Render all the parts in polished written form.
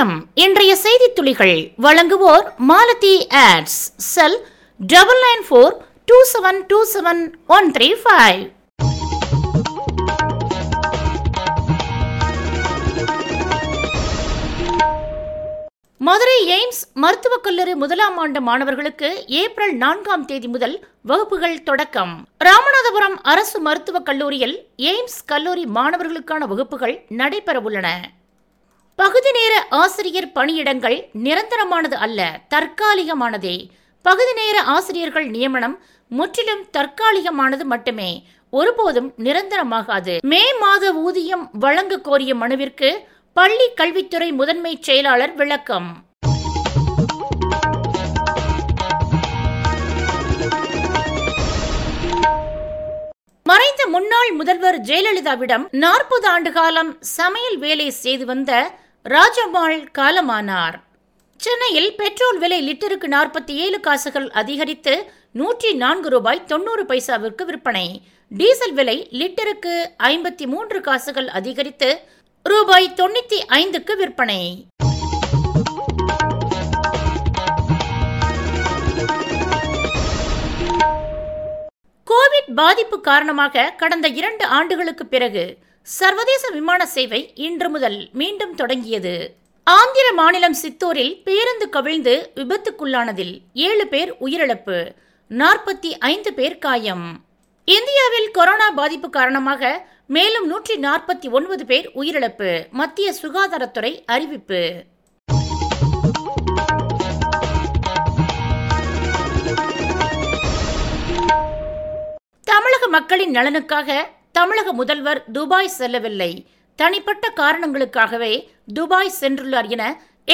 வணக்கம். இன்றைய செய்தி துளிகள் வழங்குவோர் Malathi ads. Cell 9942727135. Madurai AIIMS மருத்துவக் கல்லூரி 1ஆம் ஆண்டு மாணவர்களுக்கு ஏப்ரல் 4ஆம் தேதி முதல் வகுப்புகள் தொடக்கம். ராமநாதபுரம் அரசு மருத்துவக் கல்லூரியில் எய்ம்ஸ் கல்லூரி மாணவர்களுக்கான வகுப்புகள் நடைபெற உள்ளன. பகுதி நேர ஆசிரியர் பணியிடங்கள் நிரந்தரமானது அல்ல, தற்காலிகமானதே. பகுதி நேர ஆசிரியர்கள் நியமனம் முற்றிலும் தற்காலிகமானது மட்டுமே, ஒருபோதும் நிரந்தரமாகாது. மே மாத ஊதியம் வழங்க கோரிய மனுவிற்கு பள்ளி கல்வித்துறை முதன்மை செயலாளர் விளக்கம். மறைந்த முன்னாள் முதல்வர் ஜெயலலிதாவிடம் 40 ஆண்டு காலம் சமையல் வேலை செய்து வந்த ராஜம்மாள் காலமானார். சென்னையில் பெட்ரோல் விலை லிட்டருக்கு 47 காசுகள் அதிகரித்து 104.90 ரூபாய்க்கு விற்பனை. டீசல் விலை லிட்டருக்கு 53 காசுகள் அதிகரித்து ரூபாய் 95க்கு விற்பனை. கோவிட் பாதிப்பு காரணமாக கடந்த 2 ஆண்டுகளுக்கு பிறகு சர்வதேச விமான சேவை இன்று முதல் மீண்டும் தொடங்கியது. ஆந்திர மாநிலம் சித்தூரில் பேருந்து கவிழ்ந்து விபத்துக்குள்ளானதில் 7 பேர் உயிரிழப்பு, 45 பேர் காயம். இந்தியாவில் கொரோனா பாதிப்பு காரணமாக மேலும் 149 பேர் உயிரிழப்பு, மத்திய சுகாதாரத்துறை அறிவிப்பு. தமிழக மக்களின் நலனுக்காக தமிழக முதல்வர் துபாய் செல்லவில்லை, தனிப்பட்ட காரணங்களுக்காகவே துபாய் சென்றுள்ளார் என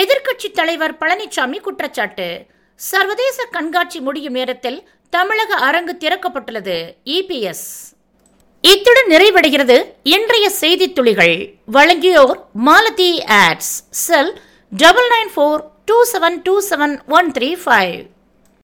எதிர்க்கட்சி தலைவர் பழனிசாமி குற்றச்சாட்டு. சர்வதேச கண்காட்சி முடியும் நேரத்தில் தமிழக அரங்கு திறக்கப்பட்டுள்ளது. EPS இத்துடன் நிறைவடைகிறது. இன்றைய செய்தி துளிகள் வழங்கியோர் மாலதி ஆட்ஸ். செல் 9942727135.